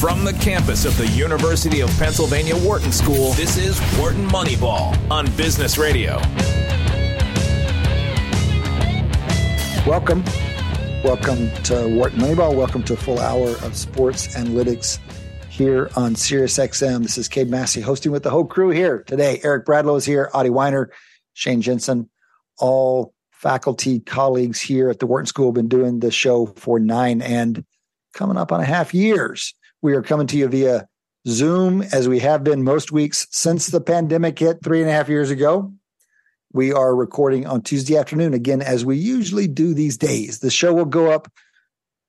From the campus of the University of Pennsylvania Wharton School, this is Wharton Moneyball on Business Radio. Welcome to Wharton Moneyball. Welcome to a full hour of sports analytics here on SiriusXM. This is Cade Massey hosting with the whole crew here today. Eric Bradlow is here, Audie Weiner, Shane Jensen, all faculty colleagues here at the Wharton School have been doing the show for 9.5 years. We are coming to you via Zoom, as we have been most weeks since the pandemic hit 3.5 years ago. We are recording on Tuesday afternoon, again, as we usually do these days. The show will go up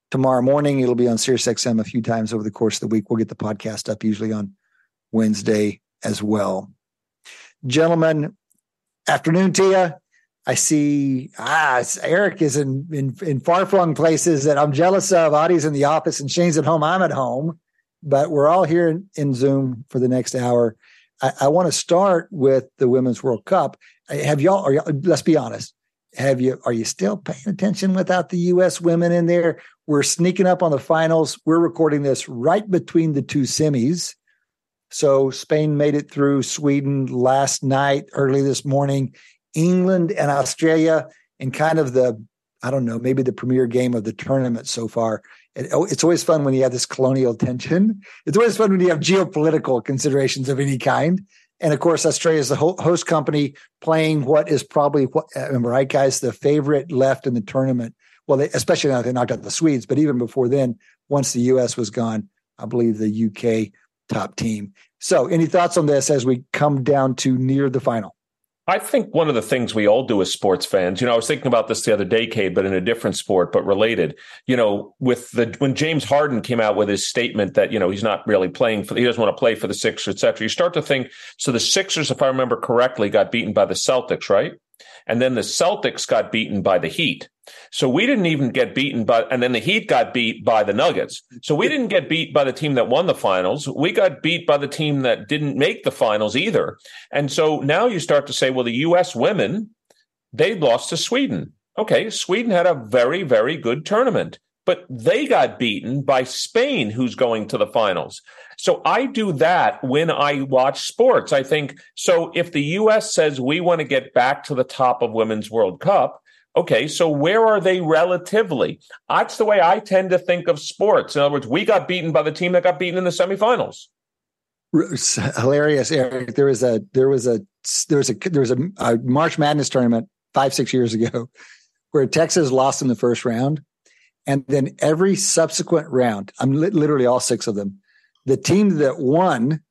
tomorrow morning. It'll be on SiriusXM a few times over the course of the week. We'll get the podcast up usually on Wednesday as well. Gentlemen, afternoon to you. I see Eric is in far-flung places that I'm jealous of. Audie's in the office and Shane's at home. I'm at home. But we're all here in Zoom for the next hour. I want to start with the Women's World Cup. Let's be honest. Are you still paying attention without the U.S. women in there? We're sneaking up on the finals. We're recording this right between the two semis. So Spain made it through Sweden last night, early this morning. England and Australia in kind of the, I don't know, maybe the premier game of the tournament so far. It's always fun when you have this colonial tension. It's always fun when you have geopolitical considerations of any kind. And, of course, Australia is the host company playing what is probably, right, guys, the favorite left in the tournament. Well, especially now that they knocked out the Swedes, but even before then, once the U.S. was gone, I believe the U.K. top team. So any thoughts on this as we come down to near the final? I think one of the things we all do as sports fans, I was thinking about this the other day, Cade, but in a different sport, but related, when James Harden came out with his statement that, he's not really playing he doesn't want to play for the Sixers, et cetera, you start to think, so the Sixers, if I remember correctly, got beaten by the Celtics, right? And then the Celtics got beaten by the Heat. So we didn't even get beaten and then the Heat got beat by the Nuggets. So we didn't get beat by the team that won the finals. We got beat by the team that didn't make the finals either. And so now you start to say, well, the U.S. women, they lost to Sweden. Okay, Sweden had a very, very good tournament, but they got beaten by Spain, who's going to the finals. So I do that when I watch sports. I think, so if the U.S. says we want to get back to the top of Women's World Cup, okay, so where are they relatively? That's the way I tend to think of sports. In other words, we got beaten by the team that got beaten in the semifinals. It's hilarious, Eric. There was a March Madness tournament 5-6 years ago where Texas lost in the first round, and then every subsequent round, I'm literally all six of them, the team that won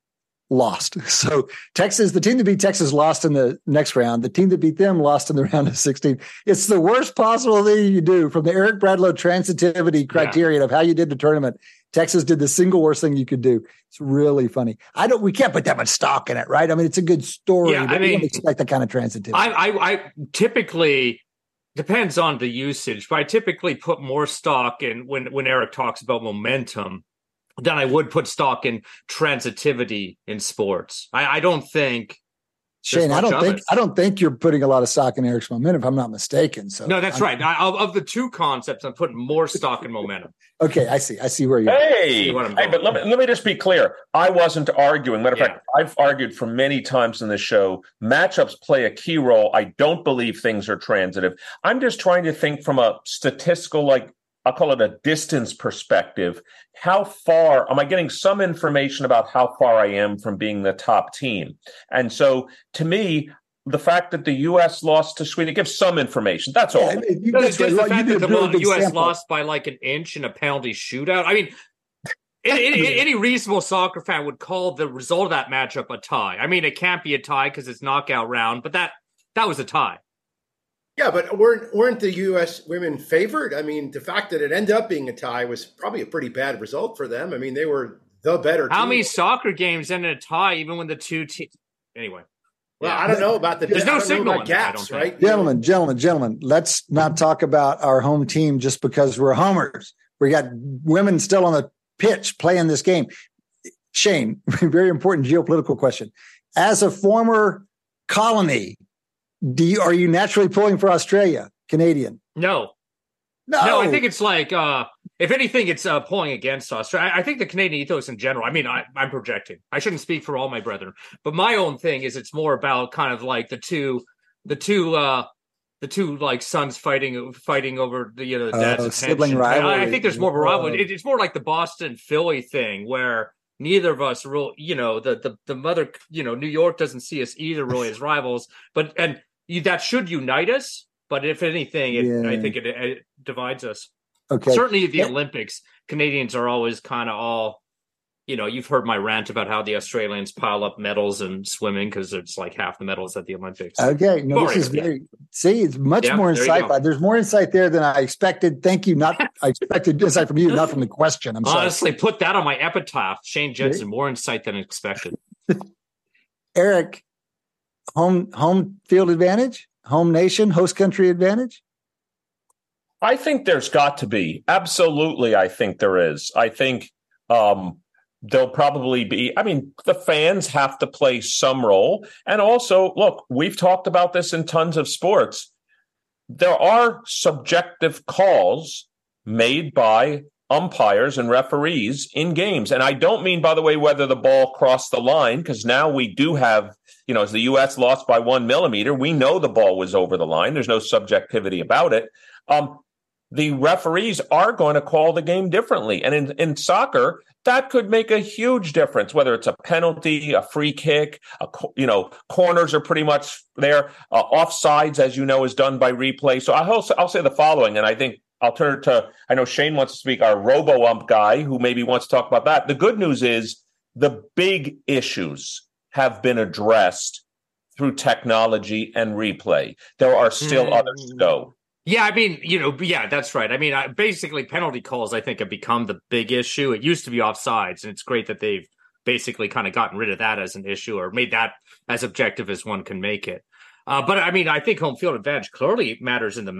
lost. So Texas, the team that beat Texas lost in the next round. The team that beat them lost in the round of 16. It's the worst possible thing you do from the Eric Bradlow transitivity criterion of how you did the tournament. Texas did the single worst thing you could do. It's really funny. We can't put that much stock in it, right? I mean, it's a good story, but we don't expect that kind of transitivity. I typically, depends on the usage, but I typically put more stock in when Eric talks about momentum then I would put stock in transitivity in sports. I don't think, Shane. I don't think you're putting a lot of stock in Eric's momentum, if I'm not mistaken. So no, that's right. Of the two concepts, I'm putting more stock in momentum. Okay, I see where you're. Hey, but let me just be clear. I wasn't arguing. Matter of fact, I've argued for many times in this show. Matchups play a key role. I don't believe things are transitive. I'm just trying to think from a statistical, like, I'll call it a distance perspective. How far am I getting some information about how far I am from being the top team? And so to me, the fact that the U.S. lost to Sweden gives some information. That's all. Yeah, the U.S. lost by like an inch in a penalty shootout. I mean, any reasonable soccer fan would call the result of that matchup a tie. I mean, it can't be a tie because it's knockout round, but that was a tie. Yeah, but weren't the U.S. women favored? I mean, the fact that it ended up being a tie was probably a pretty bad result for them. I mean, they were the better team. How many soccer games end in a tie even when the two teams – anyway. Well, yeah. I don't know about the – there's no signal about gaps, right? Gentlemen, let's not talk about our home team just because we're homers. We got women still on the pitch playing this game. Shane, very important geopolitical question. As a former colony – are you naturally pulling for Australia, Canadian? No. I think it's like If anything, it's pulling against us. I think the Canadian ethos in general, I mean, I'm projecting. I shouldn't speak for all my brethren, but my own thing is it's more about kind of like the two like sons fighting over the, you know, the dad's sibling rivalry. I think there's more of a rivalry. It's more like the Boston Philly thing where neither of us real, you know, the mother, you know, New York doesn't see us either really as rivals, but, and that should unite us. But if anything, I think it divides us. Okay. Certainly at the Olympics, Canadians are always kind of all, you know, you've heard my rant about how the Australians pile up medals in swimming because it's like half the medals at the Olympics. Okay. No, this is very, see, it's much more insightful. There's more insight there than I expected. Thank you. I expected insight from you, not from the question. I'm sorry. Honestly, put that on my epitaph. Shane Jensen, more insight than expected. Eric, home field advantage, home nation, host country advantage? I think there's got to be. Absolutely, I think there is. I think there'll probably be. I mean, the fans have to play some role. And also, look, we've talked about this in tons of sports. There are subjective calls made by umpires and referees in games. And I don't mean, by the way, whether the ball crossed the line, because now we do have, you know, as the U.S. lost by 1 millimeter, we know the ball was over the line. There's no subjectivity about it. The referees are going to call the game differently. And in soccer, that could make a huge difference, whether it's a penalty, a free kick, corners are pretty much there. Offsides, as you know, is done by replay. So I'll say the following, and I think I'll turn it to, I know Shane wants to speak, our robo-ump guy, who maybe wants to talk about that. The good news is the big issues have been addressed through technology and replay. There are still others to go. Yeah, I mean, you know, yeah, that's right. I mean, basically penalty calls, I think, have become the big issue. It used to be offsides, and it's great that they've basically kind of gotten rid of that as an issue or made that as objective as one can make it. But, I mean, I think home field advantage clearly matters in the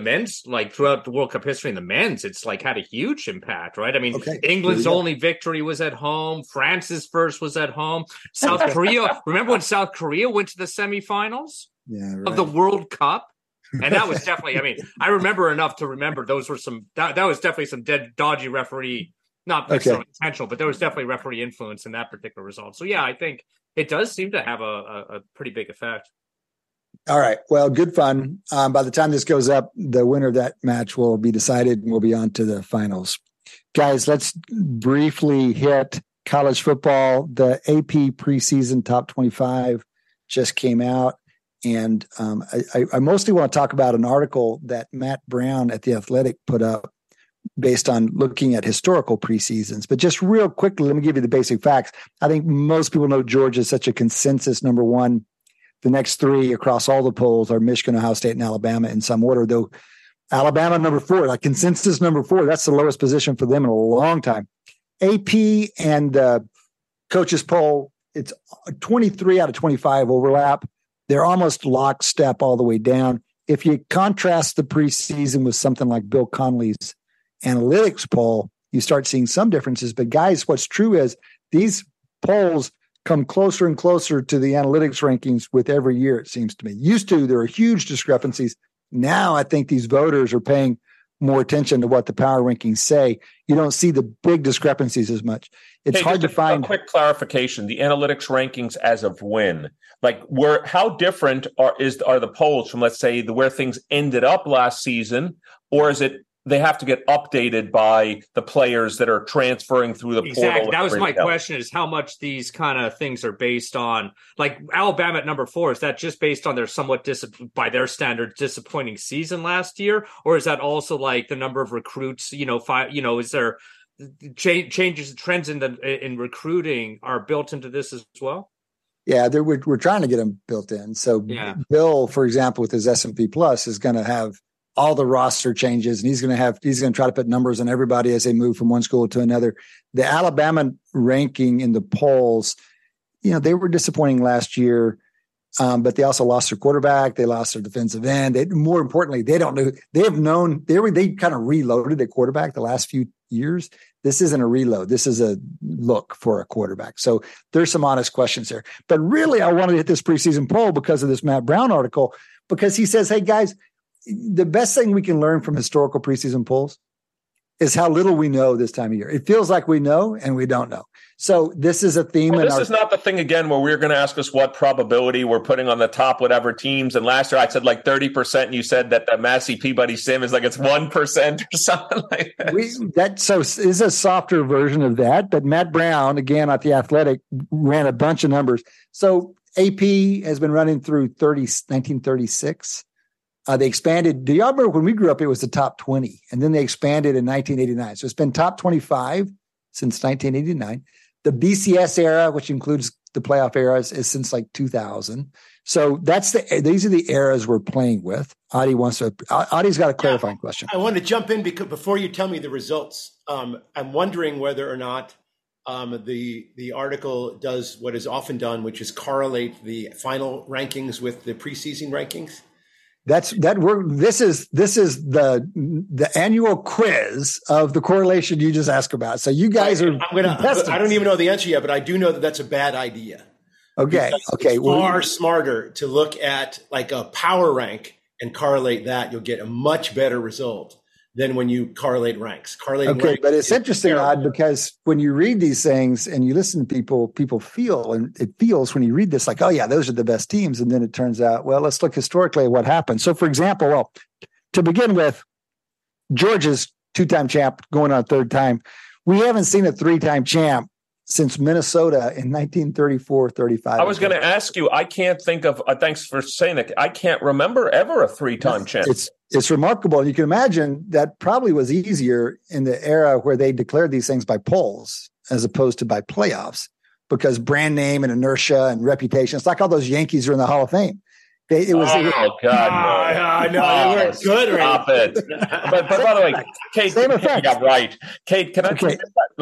men's, like throughout the World Cup history in the men's, it's like had a huge impact, right? I mean, England's only victory was at home. France's first was at home. South Korea, remember when South Korea went to the semifinals of the World Cup? And that was definitely, I mean, I remember enough to remember those were some, that was definitely some dodgy referee, not potential, but there was definitely referee influence in that particular result. So, yeah, I think it does seem to have a pretty big effect. All right. Well, good fun. By the time this goes up, the winner of that match will be decided and we'll be on to the finals. Guys, let's briefly hit college football. The AP preseason top 25 just came out. And I mostly want to talk about an article that Matt Brown at The Athletic put up based on looking at historical preseasons. But just real quickly, let me give you the basic facts. I think most people know Georgia is such a consensus number one. The next three across all the polls are Michigan, Ohio State, and Alabama in some order, though Alabama number four, like consensus number four, that's the lowest position for them in a long time. AP and coaches poll, it's 23 out of 25 overlap. They're almost lockstep all the way down. If you contrast the preseason with something like Bill Connolly's analytics poll, you start seeing some differences. But guys, what's true is these polls come closer and closer to the analytics rankings with every year, it seems to me. Used to, there are huge discrepancies. Now I think these voters are paying more attention to what the power rankings say. You don't see the big discrepancies as much. It's hard to find. A quick clarification: the analytics rankings as of when, like, where, how different are the polls from, let's say, where things ended up last season, or is it they have to get updated by the players that are transferring through the portal? That was my question: is how much these kind of things are based on? Like Alabama at number four, is that just based on their somewhat by their standards disappointing season last year, or is that also like the number of recruits? You know, is there changes, trends in recruiting are built into this as well? Yeah, we're trying to get them built in. So Bill, for example, with his S&P Plus, is going to have all the roster changes, and he's going to try to put numbers on everybody as they move from one school to another. The Alabama ranking in the polls, you know, they were disappointing last year, but they also lost their quarterback. They lost their defensive end. More importantly, they don't know. They have known they kind of reloaded their quarterback the last few years. This isn't a reload. This is a look for a quarterback. So there's some honest questions there. But really, I wanted to hit this preseason poll because of this Matt Brown article, because he says, hey, guys, the best thing we can learn from historical preseason polls is how little we know this time of year. It feels like we know and we don't know. So this is a theme. Well, this is not the thing again where we're going to ask us what probability we're putting on the top whatever teams. And last year I said like 30%, and you said that the Massey Peabody Sim is like it's 1% or something like that. So is a softer version of that. But Matt Brown, again, at The Athletic, ran a bunch of numbers. So AP has been running through 1936. They expanded. Do y'all remember when we grew up, it was the top 20, and then they expanded in 1989. So it's been top 25 since 1989. The BCS era, which includes the playoff eras, is since like 2000. So these are the eras we're playing with. Audie's got a clarifying question. I want to jump in because before you tell me the results, I'm wondering whether or not the article does what is often done, which is correlate the final rankings with the preseason rankings. This is the annual quiz of the correlation you just asked about. So you guys are. I don't even know the answer yet, but I do know that that's a bad idea. Okay. It's far smarter to look at like a power rank and correlate that. You'll get a much better result than when you correlate ranks. But it's interesting, Odd, because when you read these things and you listen to people feel, and it feels when you read this like, oh yeah, those are the best teams. And then it turns out, well, let's look historically at what happened. So for example, to begin with, Georgia's two-time champ going on a third time. We haven't seen a three-time champ since Minnesota in 1934-35. I was going to ask you, I can't think of, thanks for saying that, I can't remember ever a three-time champ. It's remarkable. You can imagine that probably was easier in the era where they declared these things by polls as opposed to by playoffs, because brand name and inertia and reputation, it's like all those Yankees who are in the Hall of Fame. They were good. Stop it. But by the way, Cade, let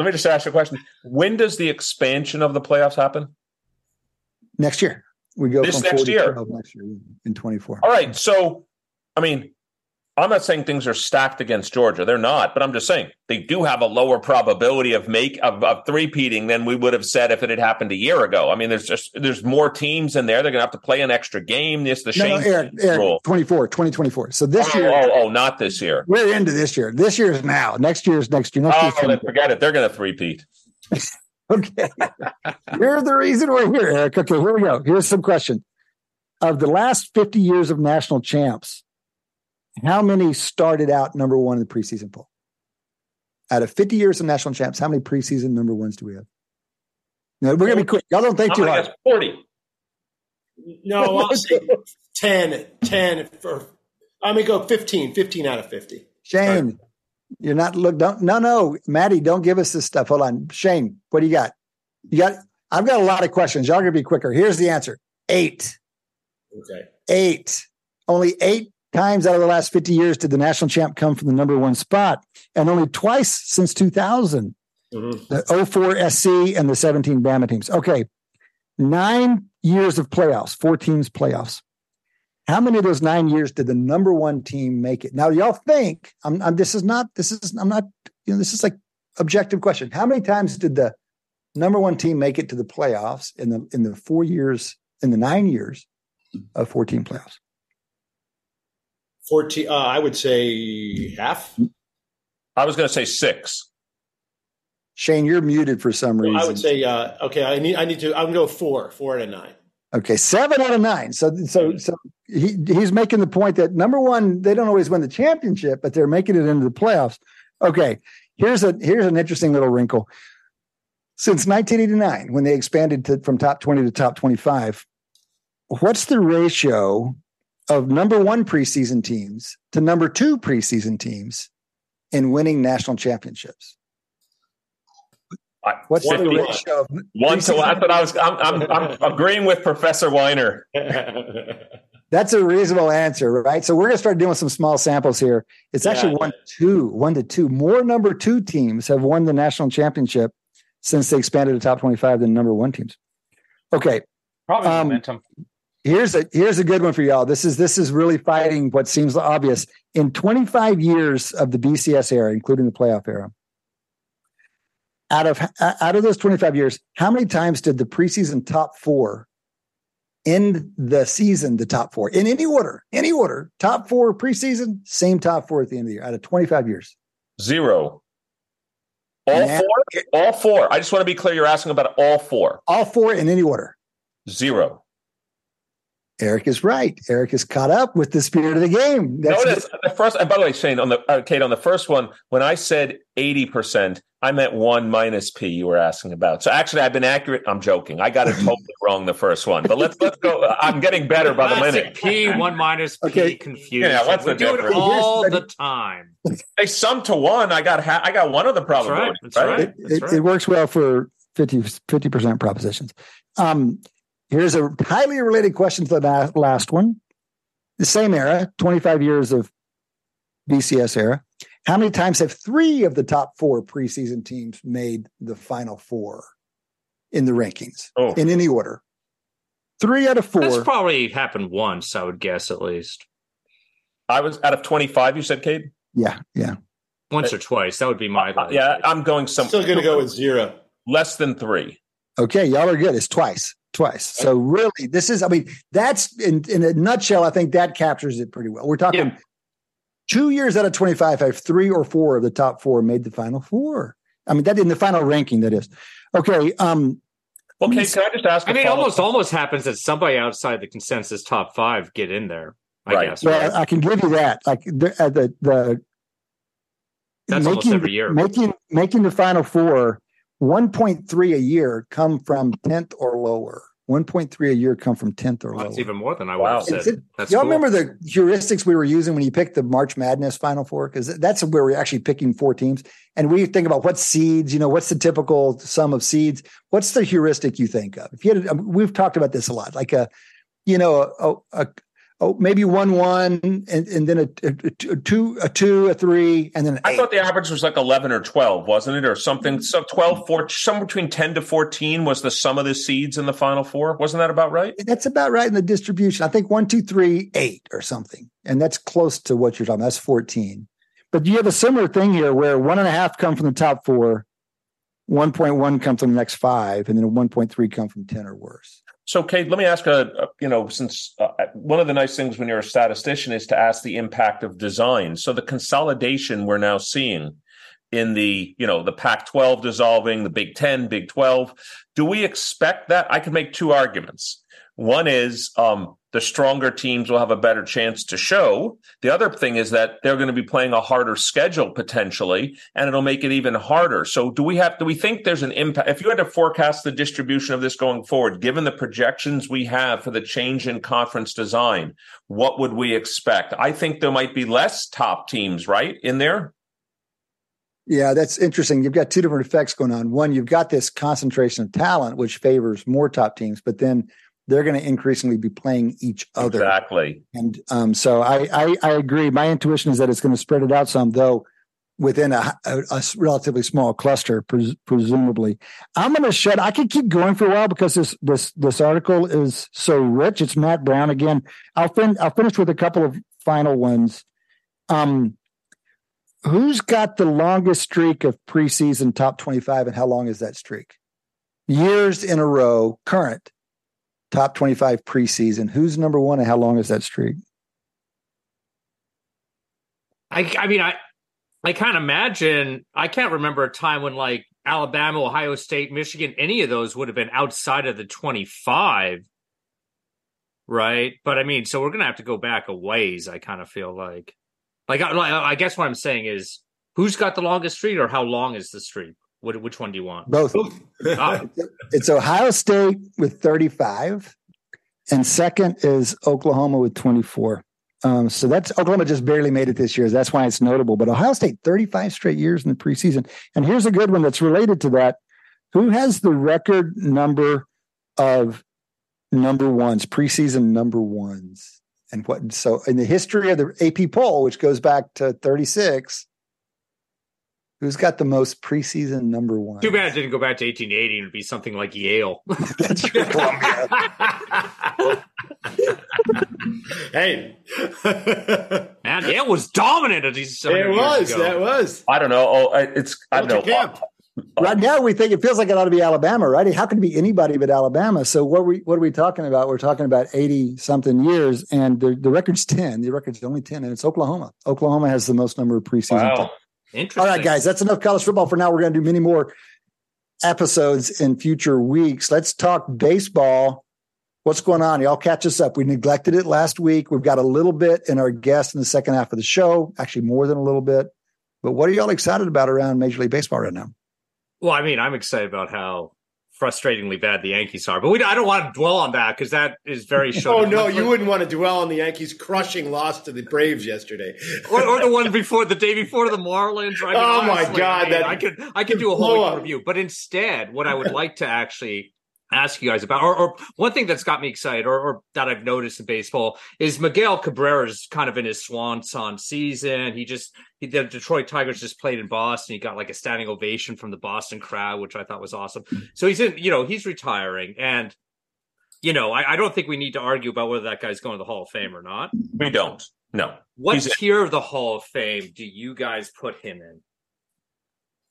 me just ask you a question. When does the expansion of the playoffs happen? Next year. We go this from next year. 12 next year in 24. All right. So, I mean, I'm not saying things are stacked against Georgia. They're not, but I'm just saying they do have a lower probability of three-peating than we would have said if it had happened a year ago. I mean, there's more teams in there. They're going to have to play an extra game. This the Shane Jensen rule. 2024. So this year. Oh, not this year. We're into this year. This year is now. Next year is next year. Forget it. They're going to three-peat. Okay. You're the reason we're here, Eric. Okay, here we go. Here's some question. Of the last 50 years of national champs, how many started out number one in the preseason poll? Out of 50 years of national champs, how many preseason number ones do we have? No, we're going to be quick. Y'all don't think too hard. 40. No, I'll say 10. I'm going to go 15 out of 50. Shane, right. You're not – Maddie, don't give us this stuff. Hold on. Shane, what do you got? I've got a lot of questions. Y'all are going to be quicker. Here's the answer. 8. Okay. 8. Only 8 times out of the last 50 years did the national champ come from the number one spot, and only twice since 2000, the 04 SC and the 17 Bama teams. Okay, 9 years of playoffs, 4 teams playoffs. How many of those 9 years did the number one team make it? Now, y'all think this is like objective question. How many times did the number one team make it to the playoffs in the 9 years of 4 team playoffs? 14, I would say half. I was going to say 6. Shane, you're muted for some reason. I would say, okay, I'm going to go 4 out of 9. Okay, 7 out of 9. So he's making the point that, number one, they don't always win the championship, but they're making it into the playoffs. Okay, here's an interesting little wrinkle. Since 1989, when they expanded from top 20 to top 25, what's the ratio of number one preseason teams to number two preseason teams in winning national championships? What's 51. The ratio of one to one? I'm agreeing with Professor Weiner. That's a reasonable answer, right? So we're going to start doing some small samples here. It's actually 1 to 2. More number two teams have won the national championship since they expanded to top 25 than number one teams. Okay. Probably momentum. Here's a good one for y'all. This is really fighting what seems obvious. In 25 years of the BCS era, including the playoff era, out of those 25 years, how many times did the preseason top 4 end the season? The top 4 in any order, top 4 preseason, same top 4 at the end of the year. Out of 25 years, 0. All four. I just want to be clear. You're asking about all four. All four in any order. 0. Eric is right. Eric is caught up with the spirit of the game. Notice the first. And by the way, Shane, on the Cade, on the first one, when I said 80%, I meant 1 minus P. You were asking about. So actually, I've been accurate. I'm joking. I got it totally wrong the first one. But let's go. I'm getting better by the minute. P 1 minus P. Okay. Confusion. Yeah, what's the difference? All the time. They sum to 1. I got one of the probabilities. That's right. That's right. It works well for 50% propositions. Here's a highly related question to the last one. The same era, 25 years of BCS era. How many times have 3 of the top 4 preseason teams made the Final Four in the rankings in any order? 3 out of 4. That's probably happened once, I would guess, at least. I was out of 25, you said, Cade? Yeah. Once or twice. That would be my guess. Yeah, I'm going somewhere. Still going to go with 0. Less than 3. Okay, y'all are good. It's twice. So really, this is, I mean, that's in a nutshell, I think that captures it pretty well. We're talking 2 years out of 25 have 3 or 4 of the top 4 made the Final Four. I mean, that in the final ranking, that is. Okay. Okay, can I just ask? I mean, it almost happens that somebody outside the consensus top 5 get in there, I guess. Well, right? I can give you that. Like the that's almost every year. Making the Final Four, 1.3 a year come from 10th or lower. 1.3 a year come from 10th or lower. That's even more than I would have said. Y'all remember the heuristics we were using when you picked the March Madness Final Four? Because that's where we're actually picking 4 teams. And we think about what seeds, what's the typical sum of seeds? What's the heuristic you think of? If you had, we've talked about this a lot, like maybe 1-1, and then a two, a three, and then an 8. I thought the average was like 11 or 12, wasn't it, or something? So 12, 14, somewhere between 10 to 14 was the sum of the seeds in the Final Four. Wasn't that about right? That's about right in the distribution. I think 1, 2, 3, 8 or something, and that's close to what you're talking about. That's 14. But you have a similar thing here, where 1.5 come from the top 4, 1.1 come from the next 5, and then 1.3 come from 10 or worse. So, Cade, let me ask, since one of the nice things when you're a statistician is to ask the impact of design. So the consolidation we're now seeing in the, the Pac-12 dissolving, the Big 10, Big 12, do we expect that? I could make 2 arguments. One is the stronger teams will have a better chance to show. The other thing is that they're going to be playing a harder schedule potentially, and it'll make it even harder. So do we think there's an impact? If you had to forecast the distribution of this going forward, given the projections we have for the change in conference design, what would we expect? I think there might be less top teams, right, in there? Yeah, that's interesting. You've got 2 different effects going on. One, you've got this concentration of talent, which favors more top teams, but then they're going to increasingly be playing each other. Exactly. And so I agree. My intuition is that it's going to spread it out some, though, within a relatively small cluster, presumably. I'm going to I could keep going for a while because this article is so rich. It's Matt Brown again. I'll finish with a couple of final ones. Who's got the longest streak of preseason top 25, and how long is that streak? Years in a row, current. Top 25 preseason. Who's number 1, and how long is that streak? I mean, I can't imagine. I can't remember a time when like Alabama, Ohio State, Michigan, any of those would have been outside of the 25, right? But I mean, so we're gonna have to go back a ways. I kind of feel like I guess what I'm saying is, who's got the longest streak, or how long is the streak? Which one do you want? Both. It's Ohio State with 35, and second is Oklahoma with 24. So that's Oklahoma just barely made it this year. That's why it's notable. But Ohio State, 35 straight years in the preseason. And here's a good one that's related to that. Who has the record number of number 1s, preseason number 1s? And what? So in the history of the AP poll, which goes back to 36, who's got the most preseason number 1? Too bad it didn't go back to 1880 and it'd be something like Yale. That's your Columbia. Hey. Man, Yale was dominant at these 7 years ago. That was. I don't know. I don't know. Right now we think it feels like it ought to be Alabama, right? How could it be anybody but Alabama? So what are we talking about? We're talking about 80-something years, and the record's 10. The record's only 10, and it's Oklahoma. Oklahoma has the most number of preseason. Wow. Interesting. All right, guys, that's enough college football for now. We're going to do many more episodes in future weeks. Let's talk baseball. What's going on? Y'all catch us up. We neglected it last week. We've got a little bit in our guest in the second half of the show, actually more than a little bit. But what are y'all excited about around Major League Baseball right now? Well, I mean, I'm excited about how frustratingly bad the Yankees are, but I don't want to dwell on that because that is very short. Oh, no, you wouldn't want to dwell on the Yankees' crushing loss to the Braves yesterday. or the one before, the day before the Marlins. I mean, oh, honestly, my God. I could do a whole review, but instead what I would like to actually ask you guys about, or one thing that's got me excited or that I've noticed in baseball is Miguel Cabrera's kind of in his swan song season. The Detroit Tigers just played in Boston. He got like a standing ovation from the Boston crowd, which I thought was awesome. So he's retiring, and I don't think we need to argue about whether that guy's going to the Hall of Fame or not. We don't. No. What tier of the Hall of Fame do you guys put him in?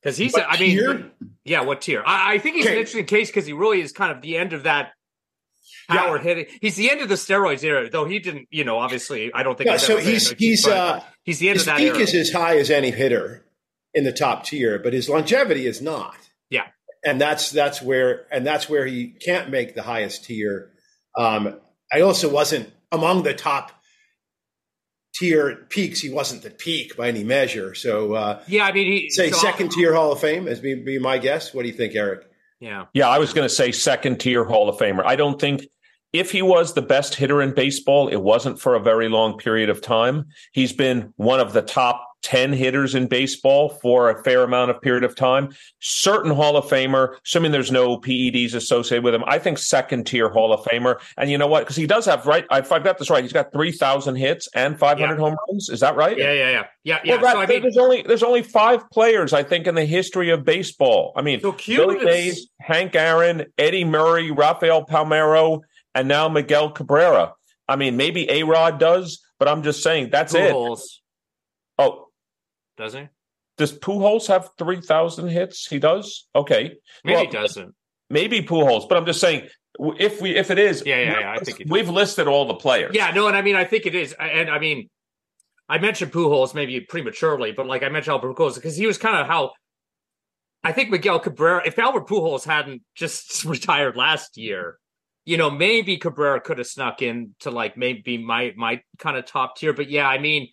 Because he's, I mean, tier? Yeah, what tier? I think he's an interesting case because he really is kind of the end of that power hitting. He's the end of the steroids era, though he didn't, obviously, I don't think. Yeah, so he's the end of that era. His peak is as high as any hitter in the top tier, but his longevity is not. Yeah, and that's where he can't make the highest tier. I also wasn't among the top tier peaks. He wasn't the peak by any measure. So second tier Hall of Fame as be my guess. What do you think, Eric? Yeah. I was going to say second tier Hall of Famer. I don't think if he was the best hitter in baseball, it wasn't for a very long period of time. He's been one of the top 10 hitters in baseball for a fair amount of period of time. Certain Hall of Famer, assuming there's no PEDs associated with him, I think second tier Hall of Famer. And you know what? Because he does have, right, if I've got this right, he's got 3,000 hits and 500 home runs. Is that right? Yeah. Well, so, I mean, there's only five players, I think, in the history of baseball. I mean, so Billy Mays, Hank Aaron, Eddie Murray, Rafael Palmeiro, and now Miguel Cabrera. I mean, maybe A-Rod does, but I'm just saying that's Pujols. It. Oh. Does he? Does Pujols have 3,000 hits? He does? Okay. Maybe he doesn't. Maybe Pujols, but I'm just saying if it is, I think we've listed all the players. Yeah, no, and I mean, I think it is. And I mean, I mentioned Pujols maybe prematurely, but like I mentioned Albert Pujols because he was kind of how I think Miguel Cabrera, if Albert Pujols hadn't just retired last year, maybe Cabrera could have snuck in to like maybe my kind of top tier. But yeah, I mean,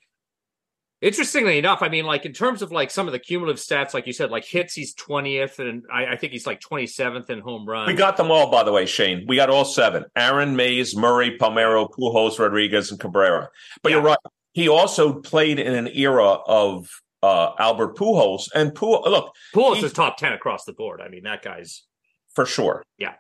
interestingly enough, I mean, like in terms of like some of the cumulative stats, like you said, like hits, he's 20th, and I think he's like 27th in home runs. We got them all, by the way, Shane. We got all seven: Aaron, Mays, Murray, Palmeiro, Pujols, Rodriguez, and Cabrera. But You're right; he also played in an era of Albert Pujols, and Pujols is top 10 across the board. I mean, that guy's for sure. Yeah.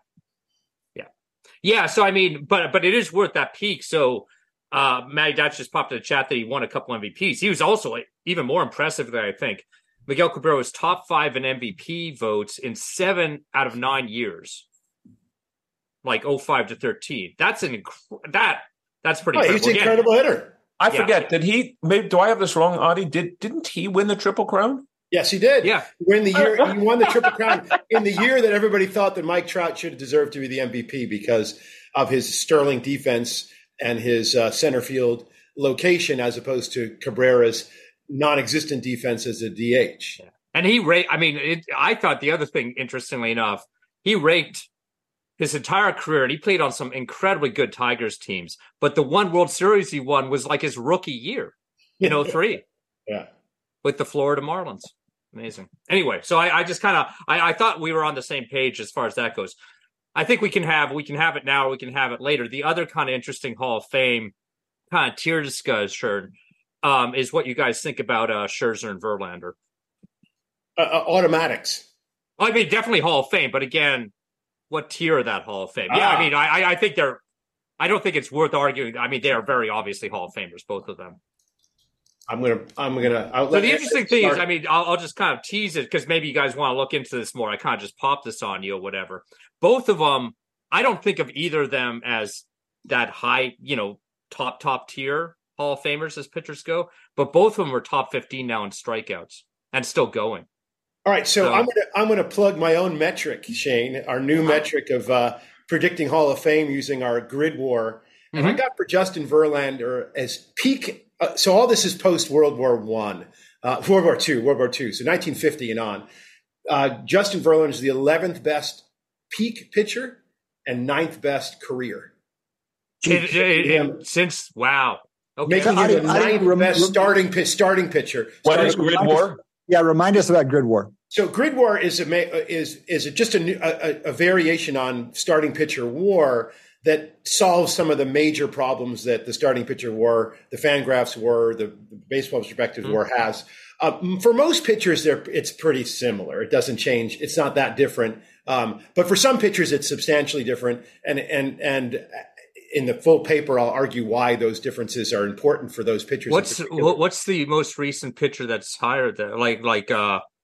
So I mean, but it is worth that peak. So. Matty Dodge just popped in the chat that he won a couple MVPs. He was also even more impressive than I think. Miguel Cabrera was top 5 in MVP votes in 7 out of 9 years, like 05 to 13. That's pretty incredible. He's an incredible hitter. I forget. Did he? Maybe, do I have this wrong, Audie? Didn't he win the Triple Crown? Yes, he did. Yeah, he won the Triple Crown in the year that everybody thought that Mike Trout should deserve to be the MVP because of his sterling defense and his center field location, as opposed to Cabrera's non-existent defense as a DH. And I thought the other thing, interestingly enough, he raked his entire career, and he played on some incredibly good Tigers teams. But the one World Series he won was like his rookie year in 03 with the Florida Marlins. Amazing. Anyway, so I just kind of I thought we were on the same page as far as that goes. I think we can have it now, or we can have it later. The other kind of interesting Hall of Fame kind of tier discussion is what you guys think about Scherzer and Verlander. Automatics. Well, I mean, definitely Hall of Fame, but again, what tier of that Hall of Fame? Yeah, I mean, I think I don't think it's worth arguing. I mean, they are very obviously Hall of Famers, both of them. So the interesting thing is, I mean, I'll just kind of tease it because maybe you guys want to look into this more. I kind of just popped this on you or whatever. Both of them, I don't think of either of them as that high, top tier Hall of Famers as pitchers go. But both of them are top 15 now in strikeouts and still going. All right, so I'm gonna plug my own metric, Shane, our new metric of predicting Hall of Fame using our Grid War, and I got for Justin Verlander as peak. So all this is post World War I. World War II. So 1950 and on. Justin Verlander is the 11th best peak pitcher and 9th best career. Okay. Making him the 9th best starting pitcher. What is Grid War? Yeah, remind us about Grid War. So Grid War is just a variation on starting pitcher war that solves some of the major problems that the starting pitcher war, the Fangraphs war, the baseball perspective war has. For most pitchers, it's pretty similar. It doesn't change. It's not that different. But for some pitchers, it's substantially different. And in the full paper, I'll argue why those differences are important for those pitchers. What's the most recent pitcher that's higher than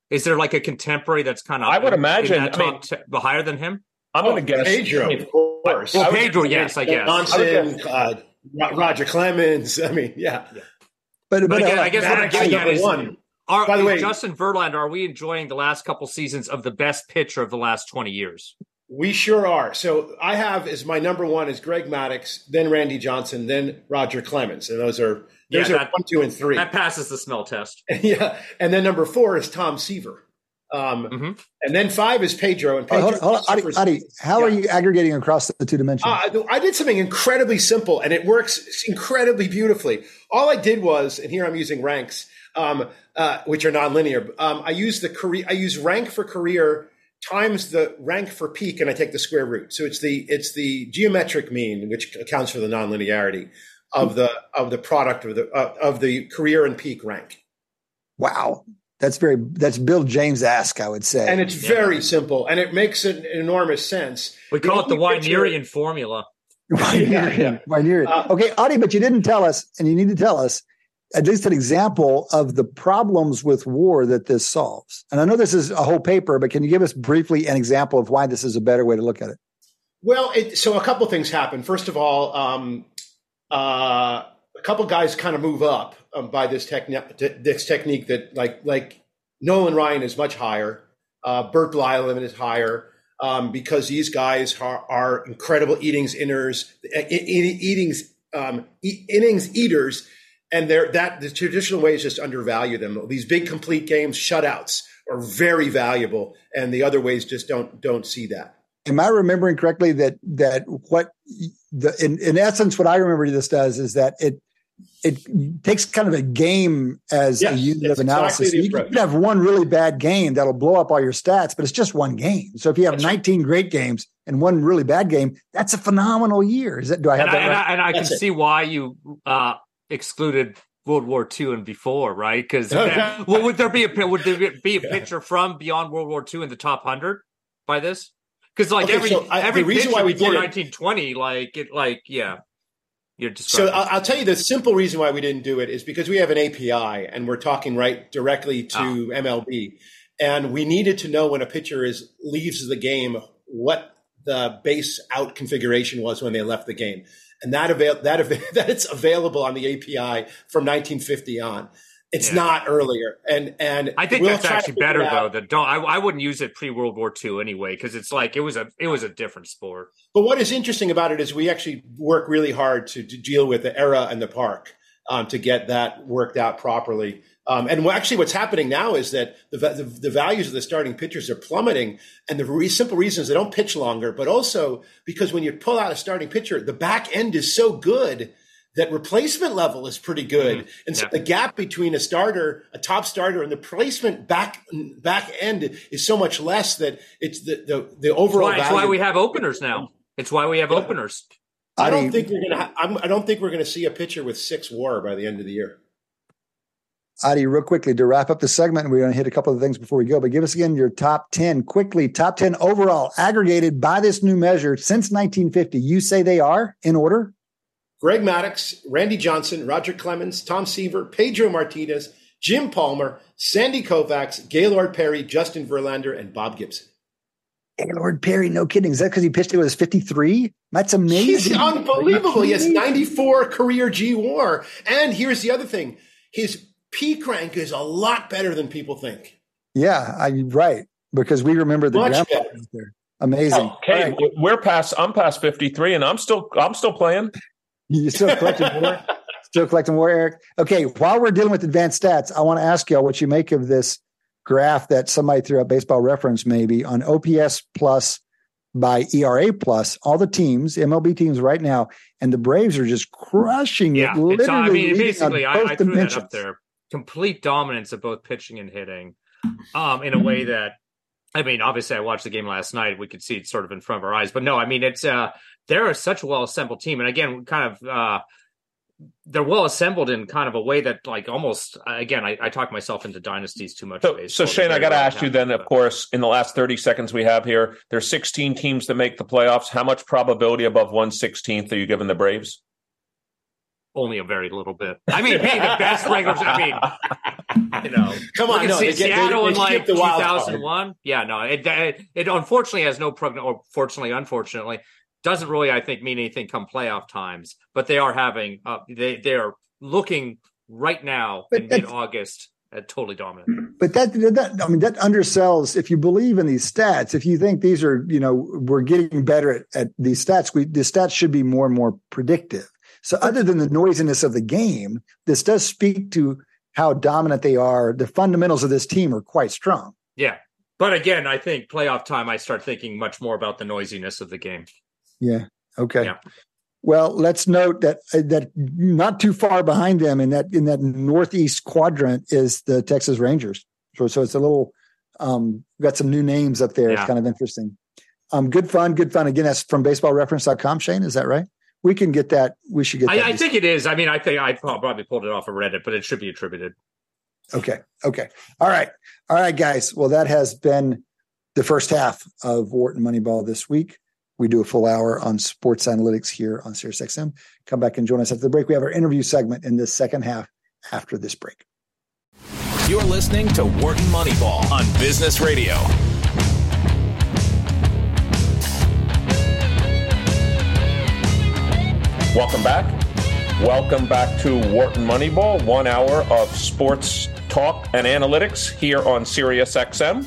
is there like a contemporary that's kind of? I would imagine higher than him. I'm going to guess Pedro, of course. Well, Pedro, yes, I guess. Johnson, Roger Clemens. I mean, yeah. But again, I guess what I'm getting at is, by the way, Justin Verlander, are we enjoying the last couple seasons of the best pitcher of the last 20 years? We sure are. So I have as my number one is Greg Maddux, then Randy Johnson, then Roger Clemens. And those are 1, 2, and 3. That passes the smell test. Yeah. And then number 4 is Tom Seaver. And then 5 is Pedro. And Pedro hold on. Adi, how are you aggregating across the two dimensions? I did something incredibly simple, and it works incredibly beautifully. All I did was, and here I'm using ranks, which are nonlinear. I use rank for career times the rank for peak, and I take the square root. So it's the geometric mean, which accounts for the nonlinearity of the product of the career and peak rank. Wow. That's Bill James-esque, I would say. And it's very simple, and it makes an enormous sense. We call it the Weinerian formula. Weinerian. Okay, Audie, but you didn't tell us, and you need to tell us, at least an example of the problems with war that this solves. And I know this is a whole paper, but can you give us briefly an example of why this is a better way to look at it? Well, so a couple things happen. First of all, a couple guys kind of move up by this technique that like Nolan Ryan is much higher. Bert Blyleman is higher because these guys are incredible innings eaters. And the traditional ways just undervalue them. These big complete games, shutouts are very valuable. And the other ways just don't see that. Am I remembering correctly that what in essence, what I remember this does is that it takes kind of a game as a unit of analysis. Exactly, you can have one really bad game that'll blow up all your stats, but it's just one game. So if you have 19 great games and one really bad game, that's a phenomenal year. Right? And I can see why you excluded World War II and before, right? Because would there be a pitcher from beyond World War II in the top 100 by this? Because every reason why we did 1920, So I'll tell you the simple reason why we didn't do it is because we have an API and we're talking directly to MLB, and we needed to know when a pitcher leaves the game what the base out configuration was when they left the game, and it's available on the API from 1950 on. It's not earlier, and I think that's actually better though. I wouldn't use it pre World War II anyway because it's like it was a different sport. But what is interesting about it is we actually work really hard to deal with the era and the park to get that worked out properly. And actually, what's happening now is that the values of the starting pitchers are plummeting, and the simple reason is they don't pitch longer, but also because when you pull out a starting pitcher, the back end is so good that replacement level is pretty good. Mm-hmm. And so the gap between a top starter and the placement back end is so much less that it's the overall value. That's why we have openers now. It's why we have openers. I don't think we're going to see a pitcher with 6 WAR by the end of the year. Adi, real quickly to wrap up the segment, and we're going to hit a couple of things before we go, but give us again your top 10 quickly. Top 10 overall aggregated by this new measure since 1950. You say they are in order? Greg Maddux, Randy Johnson, Roger Clemens, Tom Seaver, Pedro Martinez, Jim Palmer, Sandy Koufax, Gaylord Perry, Justin Verlander, and Bob Gibson. Gaylord Perry, no kidding. Is that because he pitched it when he was 53? That's amazing. He's unbelievable. He has 94 career G-WAR. And here's the other thing. His peak rank is a lot better than people think. Yeah, right. Because we remember the grandpa out there. Amazing. Okay, right. I'm past 53 and I'm still playing. You still collected more? Still collecting more, Eric. Okay, while we're dealing with advanced stats, I want to ask y'all what you make of this graph that somebody threw out, Baseball Reference maybe, on OPS plus by ERA plus, all the teams, MLB teams right now, and the Braves are just crushing it. Literally, basically, I threw that up there. Complete dominance of both pitching and hitting in a way that, I mean, obviously I watched the game last night. We could see it sort of in front of our eyes. But no, I mean, it's they're such a well-assembled team. And again, kind of they're well-assembled in kind of a way that like almost, again, I talk myself into dynasties too much. So Shane, I got to ask you then, of course, in the last 30 seconds we have here, there's 16 teams that make the playoffs. How much probability above 1/16 are you giving the Braves? Only a very little bit. I mean, hey, the best regular. I mean, you know, come on, Seattle in like 2001. Yeah, no, it unfortunately has no prognosis, or fortunately, unfortunately, doesn't really, I think, mean anything come playoff times. But they are having, they are looking right now in mid-August at totally dominant. But that I mean, that undersells. If you believe in these stats, if you think these are, you know, we're getting better at these stats. The stats should be more and more predictive. So other than the noisiness of the game, this does speak to how dominant they are. The fundamentals of this team are quite strong. Yeah. But again, I think playoff time, I start thinking much more about the noisiness of the game. Yeah. Okay. Yeah. Well, let's note that not too far behind them in that northeast quadrant is the Texas Rangers. So it's a little got some new names up there. Yeah. It's kind of interesting. Good fun. Again, that's from baseballreference.com, Shane. Is that right? We can get that. We should get that. I think it is. I mean, I think I probably pulled it off of Reddit, but it should be attributed. Okay. All right, guys. Well, that has been the first half of Wharton Moneyball this week. We do a full hour on sports analytics here on SiriusXM. Come back and join us after the break. We have our interview segment in the second half after this break. You're listening to Wharton Moneyball on Business Radio. Welcome back to Wharton Moneyball, 1 hour of sports talk and analytics here on SiriusXM.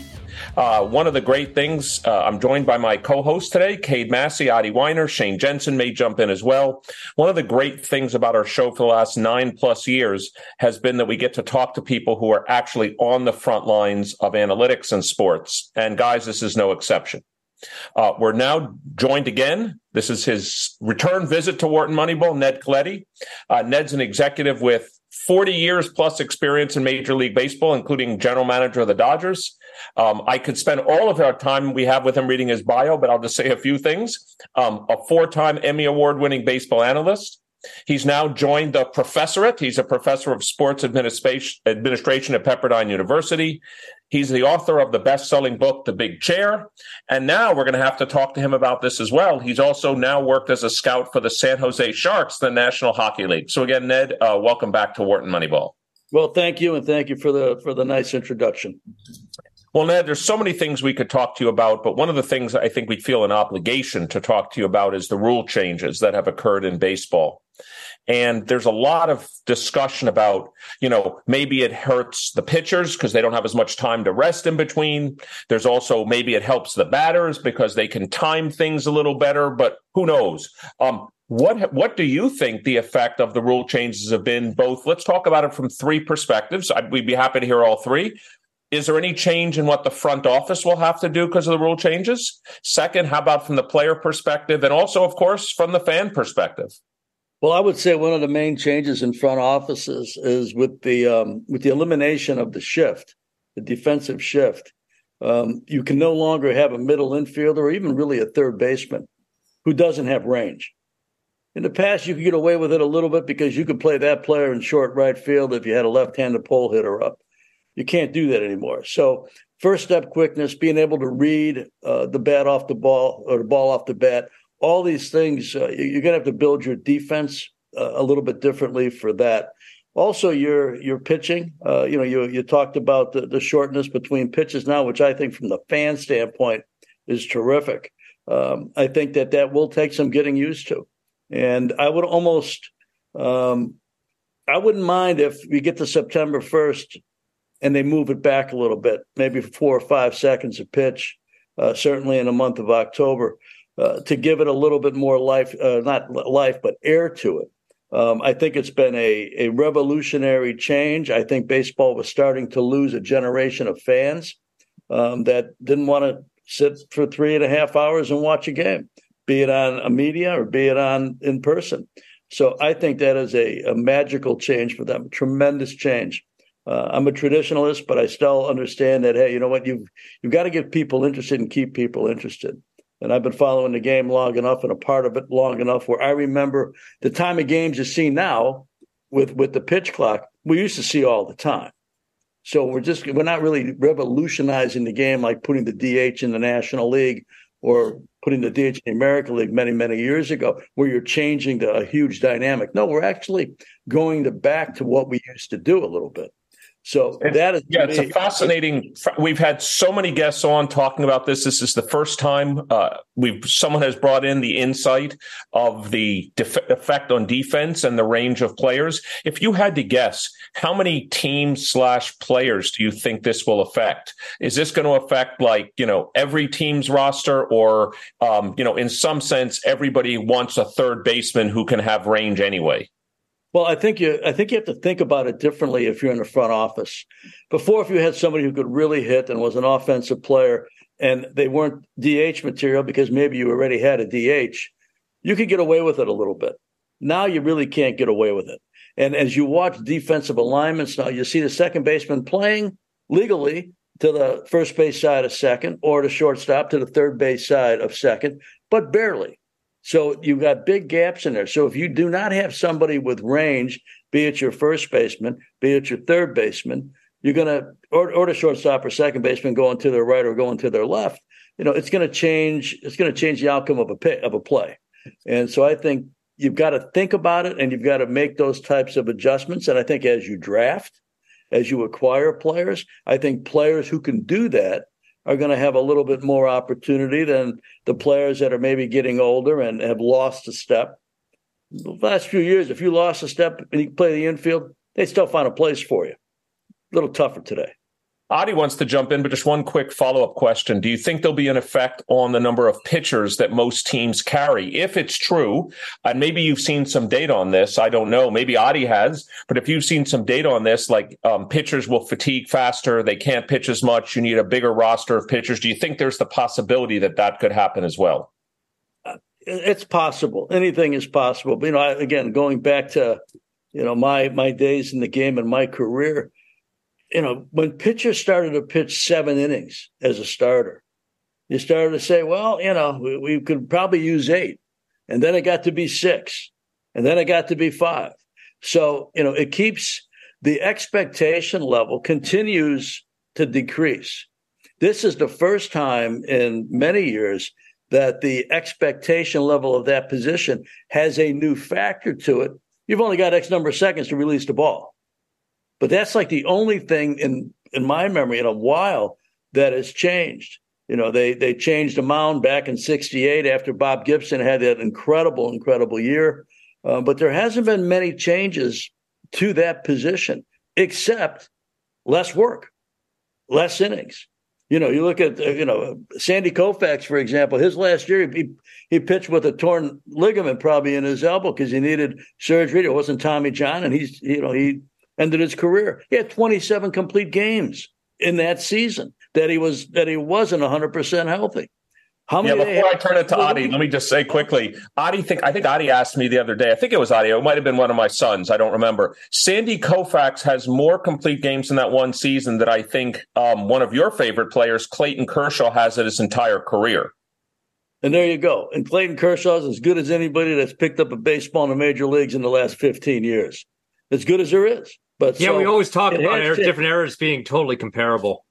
One of the great things, I'm joined by my co-hosts today, Cade Massey, Audie Weiner, Shane Jensen may jump in as well. One of the great things about our show for the last 9+ years has been that we get to talk to people who are actually on the front lines of analytics and sports. And guys, this is no exception. We're now joined again. This is his return visit to Wharton Moneyball, Ned Colletti. Ned's an executive with 40 years plus experience in Major League Baseball, including general manager of the Dodgers. I could spend all of our time we have with him reading his bio, but I'll just say a few things. A 4-time Emmy Award-winning baseball analyst. He's now joined the professorate. He's a professor of sports administration at Pepperdine University. He's the author of the best-selling book, The Big Chair. And now we're going to have to talk to him about this as well. He's also now worked as a scout for the San Jose Sharks, the National Hockey League. So again, Ned, welcome back to Wharton Moneyball. Well, thank you, and thank you for the nice introduction. Well, Ned, there's so many things we could talk to you about, but one of the things I think we feel an obligation to talk to you about is the rule changes that have occurred in baseball. And there's a lot of discussion about, you know, maybe it hurts the pitchers because they don't have as much time to rest in between. There's also maybe it helps the batters because they can time things a little better, but who knows? What do you think the effect of the rule changes have been? Both, let's talk about it from three perspectives. We'd be happy to hear all three. Is there any change in what the front office will have to do because of the rule changes? Second, how about from the player perspective? And also, of course, from the fan perspective? Well, I would say one of the main changes in front offices is with the elimination of the shift, the defensive shift. You can no longer have a middle infielder or even really a third baseman who doesn't have range. In the past, you could get away with it a little bit because you could play that player in short right field if you had a left-handed pole hitter up. You can't do that anymore. So first step quickness, being able to read the bat off the ball or the ball off the bat, all these things, you're going to have to build your defense a little bit differently for that. Also, your pitching, you talked about the shortness between pitches now, which I think from the fan standpoint is terrific. I think that will take some getting used to. And I would almost I wouldn't mind if we get to September 1st and they move it back a little bit, maybe 4 or 5 seconds a pitch, certainly in the month of October. To give it a little bit more life, not life, but air to it. I think it's been a revolutionary change. I think baseball was starting to lose a generation of fans that didn't want to sit for 3.5 hours and watch a game, be it on a media or be it on in person. So I think that is a magical change for them, a tremendous change. I'm a traditionalist, but I still understand that, hey, you know what, you've got to get people interested and keep people interested. And I've been following the game long enough and a part of it long enough where I remember the time of games you see now with the pitch clock, we used to see all the time. So we're not really revolutionizing the game like putting the DH in the National League or putting the DH in the American League many, many years ago, where you're changing a huge dynamic. No, we're actually going back to what we used to do a little bit. So that is, yeah, it's a fascinating. We've had so many guests on talking about this. This is the first time someone has brought in the insight of the effect on defense and the range of players. If you had to guess, how many teams / players do you think this will affect? Is this going to affect every team's roster, or in some sense, everybody wants a third baseman who can have range anyway? Well, I think you have to think about it differently if you're in the front office. Before, if you had somebody who could really hit and was an offensive player and they weren't DH material because maybe you already had a DH, you could get away with it a little bit. Now you really can't get away with it. And as you watch defensive alignments now, you see the second baseman playing legally to the first base side of second or the shortstop to the third base side of second, but barely. So you've got big gaps in there. So if you do not have somebody with range, be it your first baseman, be it your third baseman, you're going to or the shortstop or second baseman going to their right or going to their left. It's going to change the outcome of a play. And so I think you've got to think about it and you've got to make those types of adjustments. And I think as you draft, as you acquire players, I think players who can do that are going to have a little bit more opportunity than the players that are maybe getting older and have lost a step. The last few years, if you lost a step and you play the infield, they still find a place for you. A little tougher today. Audie wants to jump in, but just one quick follow-up question. Do you think there'll be an effect on the number of pitchers that most teams carry? If it's true, and maybe you've seen some data on this, I don't know, maybe Audie has, but if you've seen some data on this, pitchers will fatigue faster, they can't pitch as much, you need a bigger roster of pitchers. Do you think there's the possibility that could happen as well? It's possible. Anything is possible. But, again, going back to, my days in the game and my career, when pitchers started to pitch 7 innings as a starter, you started to say, well, we could probably use 8. And then it got to be 6. And then it got to be 5. So, it keeps the expectation level continues to decrease. This is the first time in many years that the expectation level of that position has a new factor to it. You've only got X number of seconds to release the ball. But that's the only thing in my memory in a while that has changed. They changed the mound back in '68 after Bob Gibson had that incredible, incredible year. But there hasn't been many changes to that position, except less work, less innings. You look at, Sandy Koufax, for example, his last year, he pitched with a torn ligament probably in his elbow because he needed surgery. It wasn't Tommy John. And he ended his career. He had 27 complete games in that season that he wasn't 100% healthy. Before I turn it to Audie, let me just say quickly, I think Audie asked me the other day, I think it was Audie, it might have been one of my sons, I don't remember. Sandy Koufax has more complete games in that one season that I think one of your favorite players, Clayton Kershaw, has in his entire career. And there you go. And Clayton Kershaw is as good as anybody that's picked up a baseball in the major leagues in the last 15 years. As good as there is. But yeah, we always talk about different eras being totally comparable.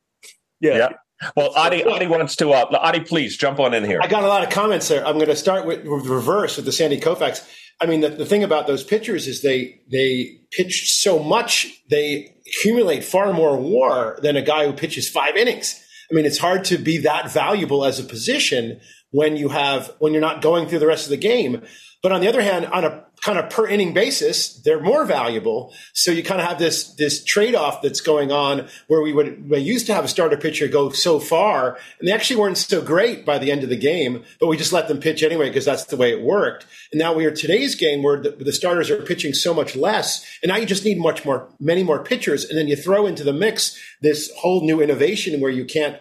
Yeah. Well, Audie wants to Audie, please jump on in here. I got a lot of comments there. I'm going to start with reverse with the Sandy Koufax. I mean, the thing about those pitchers is they pitch so much, they accumulate far more WAR than a guy who pitches 5 innings. I mean, it's hard to be that valuable as a position when you're not going through the rest of the game. But on the other hand, on a kind of per inning basis, they're more valuable. So you kind of have this trade-off that's going on where we used to have a starter pitcher go so far, and they actually weren't so great by the end of the game, but we just let them pitch anyway because that's the way it worked. And now we are today's game where the starters are pitching so much less, and now you just need many more pitchers, and then you throw into the mix this whole new innovation where you got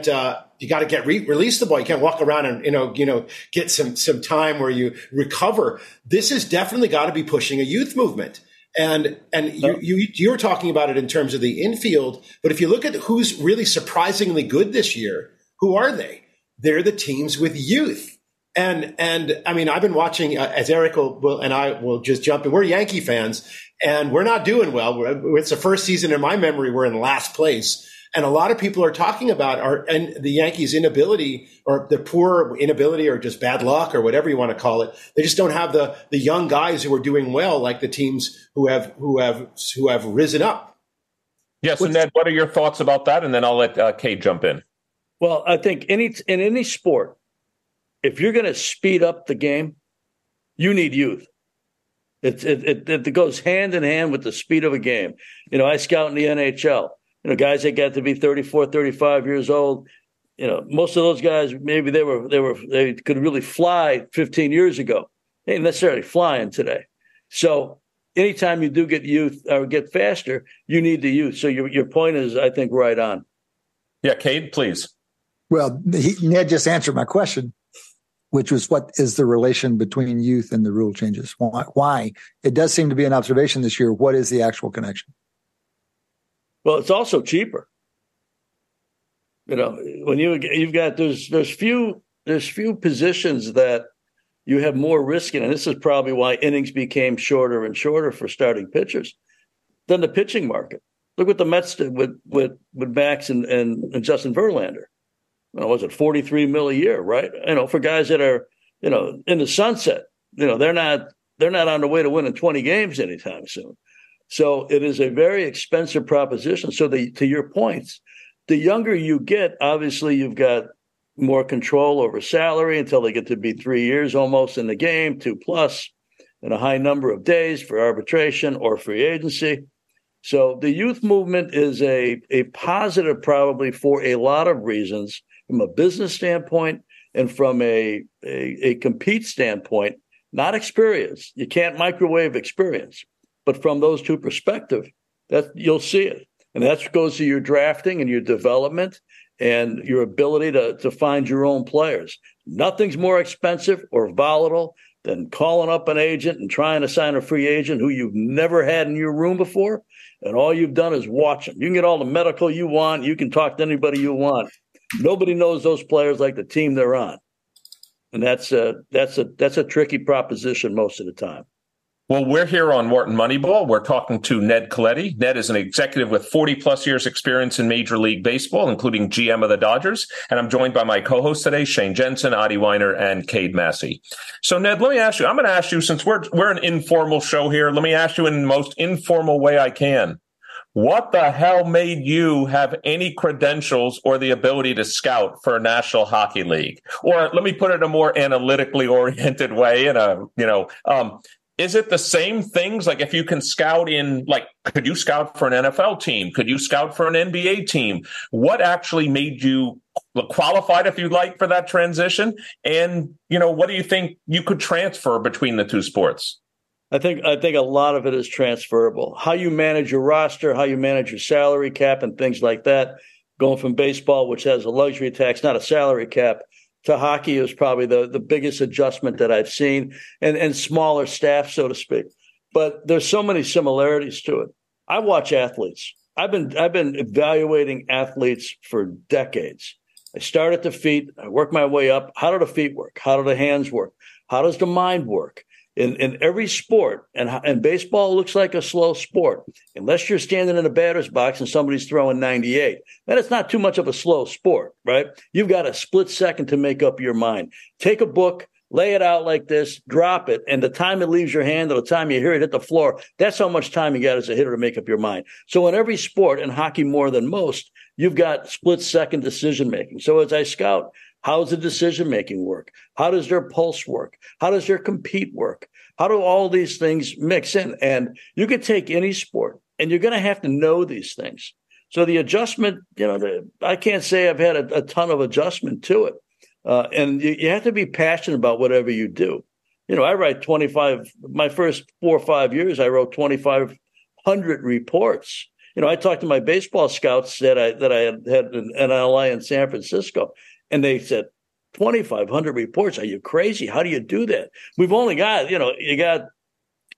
to release the ball. You can't walk around and get some time where you recover. This has definitely got to be pushing a youth movement. And you're talking about it in terms of the infield, but if you look at who's really surprisingly good this year, who are they? They're the teams with youth. And I mean, I've been watching, as Eric will just jump in. We're Yankee fans, and we're not doing well. It's the first season in my memory we're in last place. And a lot of people are talking about the Yankees' inability, or the poor inability, or just bad luck, or whatever you want to call it. They just don't have the young guys who are doing well, like the teams who have risen up. Yes, and Ned, what are your thoughts about that? And then I'll let Cade jump in. Well, I think in any sport, if you're going to speed up the game, you need youth. It goes hand in hand with the speed of a game. I scout in the NHL. Guys that got to be 34, 35 years old, most of those guys, maybe they could really fly 15 years ago. They ain't necessarily flying today. So anytime you do get youth or get faster, you need the youth. So your point is, I think, right on. Yeah, Cade, please. Well, Ned just answered my question, which was, what is the relation between youth and the rule changes? Why? It does seem to be an observation this year. What is the actual connection? Well, it's also cheaper. When you've got there's few positions that you have more risk in, and this is probably why innings became shorter and shorter for starting pitchers than the pitching market. Look what the Mets did with Max and Justin Verlander. Was it $43 million a year, right? For guys that are in the sunset, they're not on the way to winning 20 games anytime soon. So it is a very expensive proposition. So to your points, the younger you get, obviously you've got more control over salary until they get to be 3 years almost in the game, 2+, and a high number of days for arbitration or free agency. So the youth movement is a positive probably for a lot of reasons from a business standpoint and from a compete standpoint, not experience. You can't microwave experience. But from those two perspectives, that you'll see it. And that goes to your drafting and your development and your ability to find your own players. Nothing's more expensive or volatile than calling up an agent and trying to sign a free agent who you've never had in your room before. And all you've done is watch them. You can get all the medical you want. You can talk to anybody you want. Nobody knows those players like the team they're on. And that's a tricky proposition most of the time. Well, we're here on Wharton Moneyball. We're talking to Ned Colletti. Ned is an executive with 40-plus years experience in Major League Baseball, including GM of the Dodgers. And I'm joined by my co-hosts today, Shane Jensen, Audie Weiner, and Cade Massey. So, Ned, let me ask you. I'm going to ask you, since we're an informal show here, let me ask you in the most informal way I can. What the hell made you have any credentials or the ability to scout for a National Hockey League? Or let me put it in a more analytically oriented way, is it the same things? Like, if you can scout could you scout for an NFL team? Could you scout for an NBA team? What actually made you qualified, if you like, for that transition? And, what do you think you could transfer between the two sports? I think a lot of it is transferable. How you manage your roster, how you manage your salary cap and things like that. Going from baseball, which has a luxury tax, not a salary cap, to hockey is probably the biggest adjustment that I've seen, and smaller staff, so to speak. But there's so many similarities to it. I watch athletes. I've been evaluating athletes for decades. I start at the feet. I work my way up. How do the feet work? How do the hands work? How does the mind work? In every sport, and baseball looks like a slow sport, unless you're standing in a batter's box and somebody's throwing 98. Then it's not too much of a slow sport, right? You've got a split second to make up your mind. Take a book, lay it out like this, drop it, and the time it leaves your hand or the time you hear it hit the floor, that's how much time you got as a hitter to make up your mind. So in every sport, and hockey more than most, you've got split-second decision-making. So as I scout, How does the decision-making work? How does their pulse work? How does their compete work? How do all these things mix in? And you could take any sport, and you're going to have to know these things. So the adjustment, you know, I can't say I've had a ton of adjustment to it. And you have to be passionate about whatever you do. You know, I write 25, my first 4 or 5 years, I wrote 2,500 reports. You know, I talked to my baseball scouts that I had an NLI in San Francisco, and they said, 2,500 reports. Are you crazy? How do you do that? We've only got, you know, you got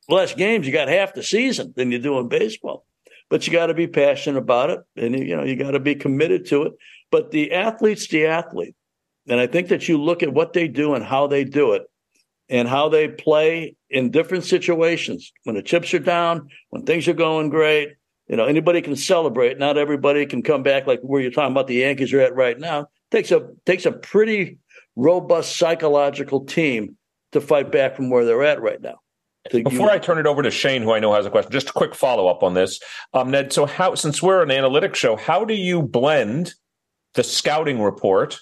less games, you got half the season than you do in baseball. But you got to be passionate about it, and you know, you got to be committed to it. But the athlete's the athlete, and I think that you look at what they do and how they do it, and how they play in different situations. When the chips are down, when things are going great, you know, anybody can celebrate. Not everybody can come back like where you're talking about the Yankees are at right now. Takes a pretty robust psychological team to fight back from where they're at right now. Before I turn it over to Shane, who I know has a question, just a quick follow-up on this. Ned, so how, since we're an analytics show, how do you blend the scouting report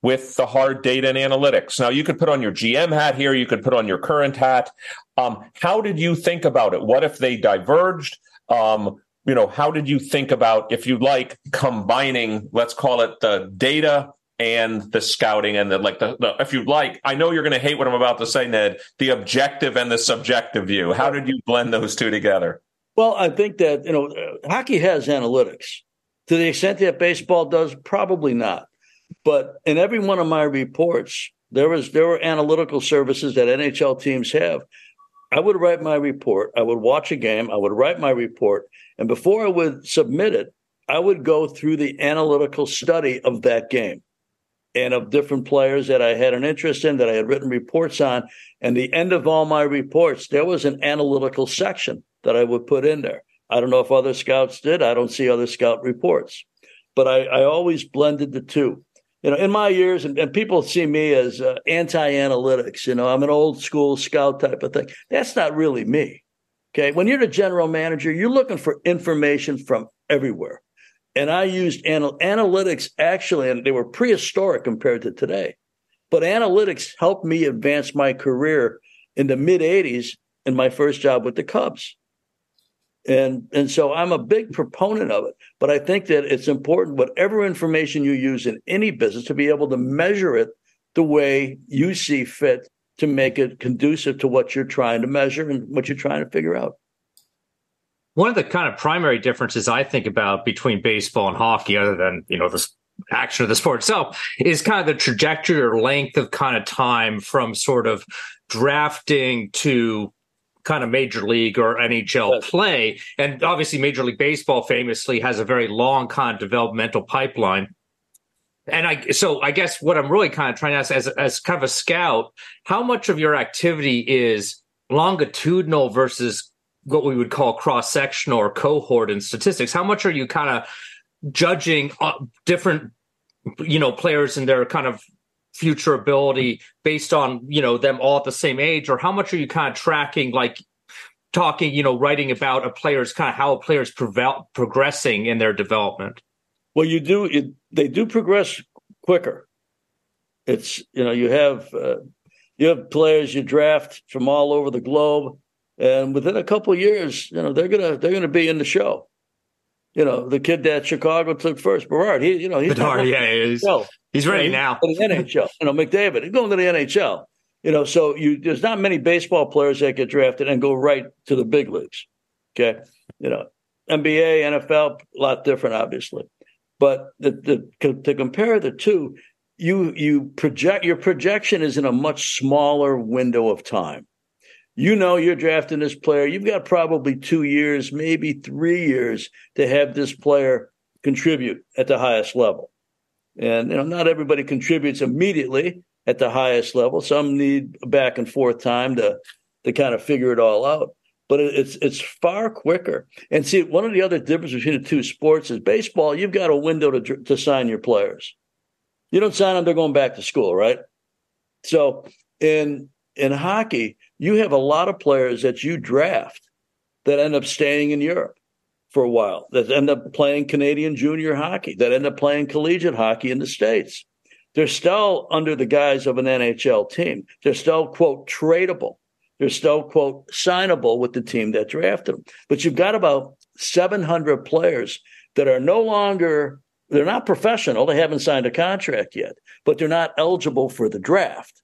with the hard data and analytics? Now, you could put on your GM hat here. You could put on your current hat. How did you think about it? What if they diverged? You know, how did you think about, if you like, combining, let's call it the data and the scouting and if you like, I know you're going to hate what I'm about to say, Ned, the objective and the subjective view. How did you blend those two together? Well, I think that, you know, hockey has analytics to the extent that baseball does, probably not. But in every one of my reports, there were analytical services that NHL teams have. I would write my report. I would watch a game. I would write my report. And before I would submit it, I would go through the analytical study of that game and of different players that I had an interest in, that I had written reports on. And the end of all my reports, there was an analytical section that I would put in there. I don't know if other scouts did. I don't see other scout reports. But I always blended the two. You know, in my years, and people see me as anti-analytics, you know, I'm an old school scout type of thing. That's not really me, okay? When you're the general manager, you're looking for information from everywhere. And I used analytics actually, and they were prehistoric compared to today. But analytics helped me advance my career in the mid-'80s in my first job with the Cubs. And so I'm a big proponent of it, but I think that it's important, whatever information you use in any business, to be able to measure it the way you see fit to make it conducive to what you're trying to measure and what you're trying to figure out. One of the kind of primary differences I think about between baseball and hockey, other than, you know, the action of the sport itself, is kind of the trajectory or length of kind of time from sort of drafting to kind of major league or NHL play. And obviously Major League Baseball famously has a very long kind of developmental pipeline. And I guess what I'm really kind of trying to ask as kind of a scout, how much of your activity is longitudinal versus what we would call cross-sectional or cohort in statistics? How much are you kind of judging different, you know, players and their kind of future ability based on, you know, them all at the same age? Or how much are you kind of tracking, like talking, you know, writing about a player's kind of how a player's progressing in their development? Well, they do progress quicker. It's, you know, you have players you draft from all over the globe, and within a couple of years, you know, they're gonna be in the show. You know, the kid that Chicago took first, Berard, he's ready now. He's going to the NHL. You know, McDavid, he's going to the NHL. You know, so there's not many baseball players that get drafted and go right to the big leagues, okay? You know, NBA, NFL, a lot different, obviously. But to compare the two, you project, your projection is in a much smaller window of time. You know, you're drafting this player. You've got probably 2 years, maybe 3 years to have this player contribute at the highest level. And, you know, not everybody contributes immediately at the highest level. Some need back and forth time to kind of figure it all out. But it's far quicker. And see, one of the other differences between the two sports is baseball, you've got a window to sign your players. You don't sign them, they're going back to school, right? So in hockey, you have a lot of players that you draft that end up staying in Europe for a while, that end up playing Canadian junior hockey, that end up playing collegiate hockey in the States. They're still under the guise of an NHL team. They're still, quote, tradable. They're still, quote, signable with the team that drafted them. But you've got about 700 players that are no longer, they're not professional. They haven't signed a contract yet, but they're not eligible for the draft,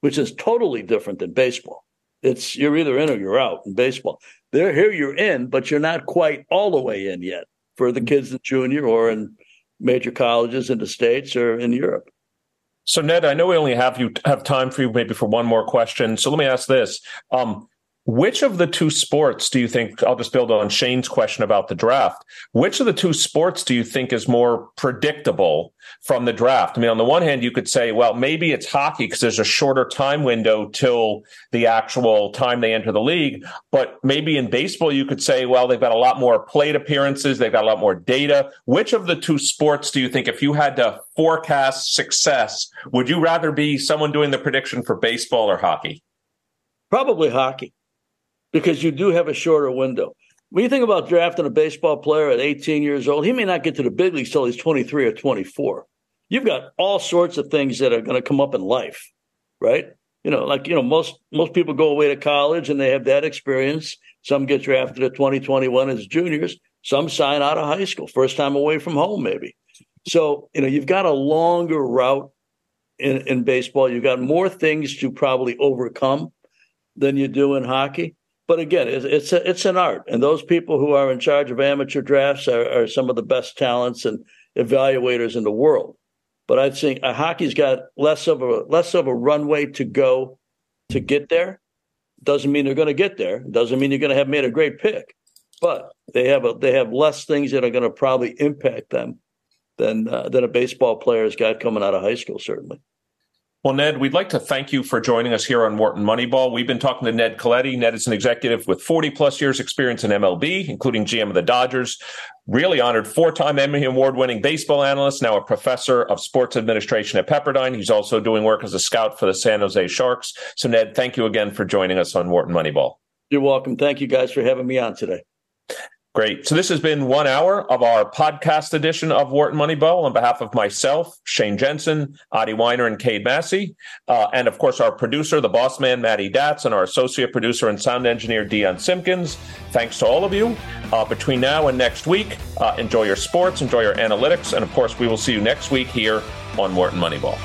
which is totally different than baseball. It's you're either in or you're out in baseball. They're here, you're in, but you're not quite all the way in yet for the kids in junior or in major colleges in the States or in Europe. So, Ned, I know we only have time for you maybe for one more question. So let me ask this. Which of the two sports do you think, I'll just build on Shane's question about the draft, which of the two sports do you think is more predictable from the draft? I mean, on the one hand, you could say, well, maybe it's hockey because there's a shorter time window till the actual time they enter the league. But maybe in baseball, you could say, well, they've got a lot more plate appearances. They've got a lot more data. Which of the two sports do you think, if you had to forecast success, would you rather be someone doing the prediction for baseball or hockey? Probably hockey. Because you do have a shorter window. When you think about drafting a baseball player at 18 years old, he may not get to the big leagues till he's 23 or 24. You've got all sorts of things that are going to come up in life, right? You know, like, you know, most people go away to college and they have that experience. Some get drafted at 20, 21 as juniors. Some sign out of high school, first time away from home, maybe. So, you know, you've got a longer route in baseball. You've got more things to probably overcome than you do in hockey. But again, it's an art. And those people who are in charge of amateur drafts are some of the best talents and evaluators in the world. But I'd say hockey's got less of a runway to go to get there. Doesn't mean they're going to get there. Doesn't mean you're going to have made a great pick. But they have less things that are going to probably impact them than a baseball player's got coming out of high school, certainly. Well, Ned, we'd like to thank you for joining us here on Wharton Moneyball. We've been talking to Ned Colletti. Ned is an executive with 40-plus years experience in MLB, including GM of the Dodgers. Really honored four-time Emmy Award-winning baseball analyst, now a professor of sports administration at Pepperdine. He's also doing work as a scout for the San Jose Sharks. So, Ned, thank you again for joining us on Wharton Moneyball. You're welcome. Thank you guys for having me on today. Great. So this has been 1 hour of our podcast edition of Wharton Moneyball. On behalf of myself, Shane Jensen, Audie Weiner, and Cade Massey, and of course our producer, the boss man, Matty Datz, and our associate producer and sound engineer, Dion Simpkins. Thanks to all of you. Between now and next week, enjoy your sports, enjoy your analytics, and of course we will see you next week here on Wharton Moneyball.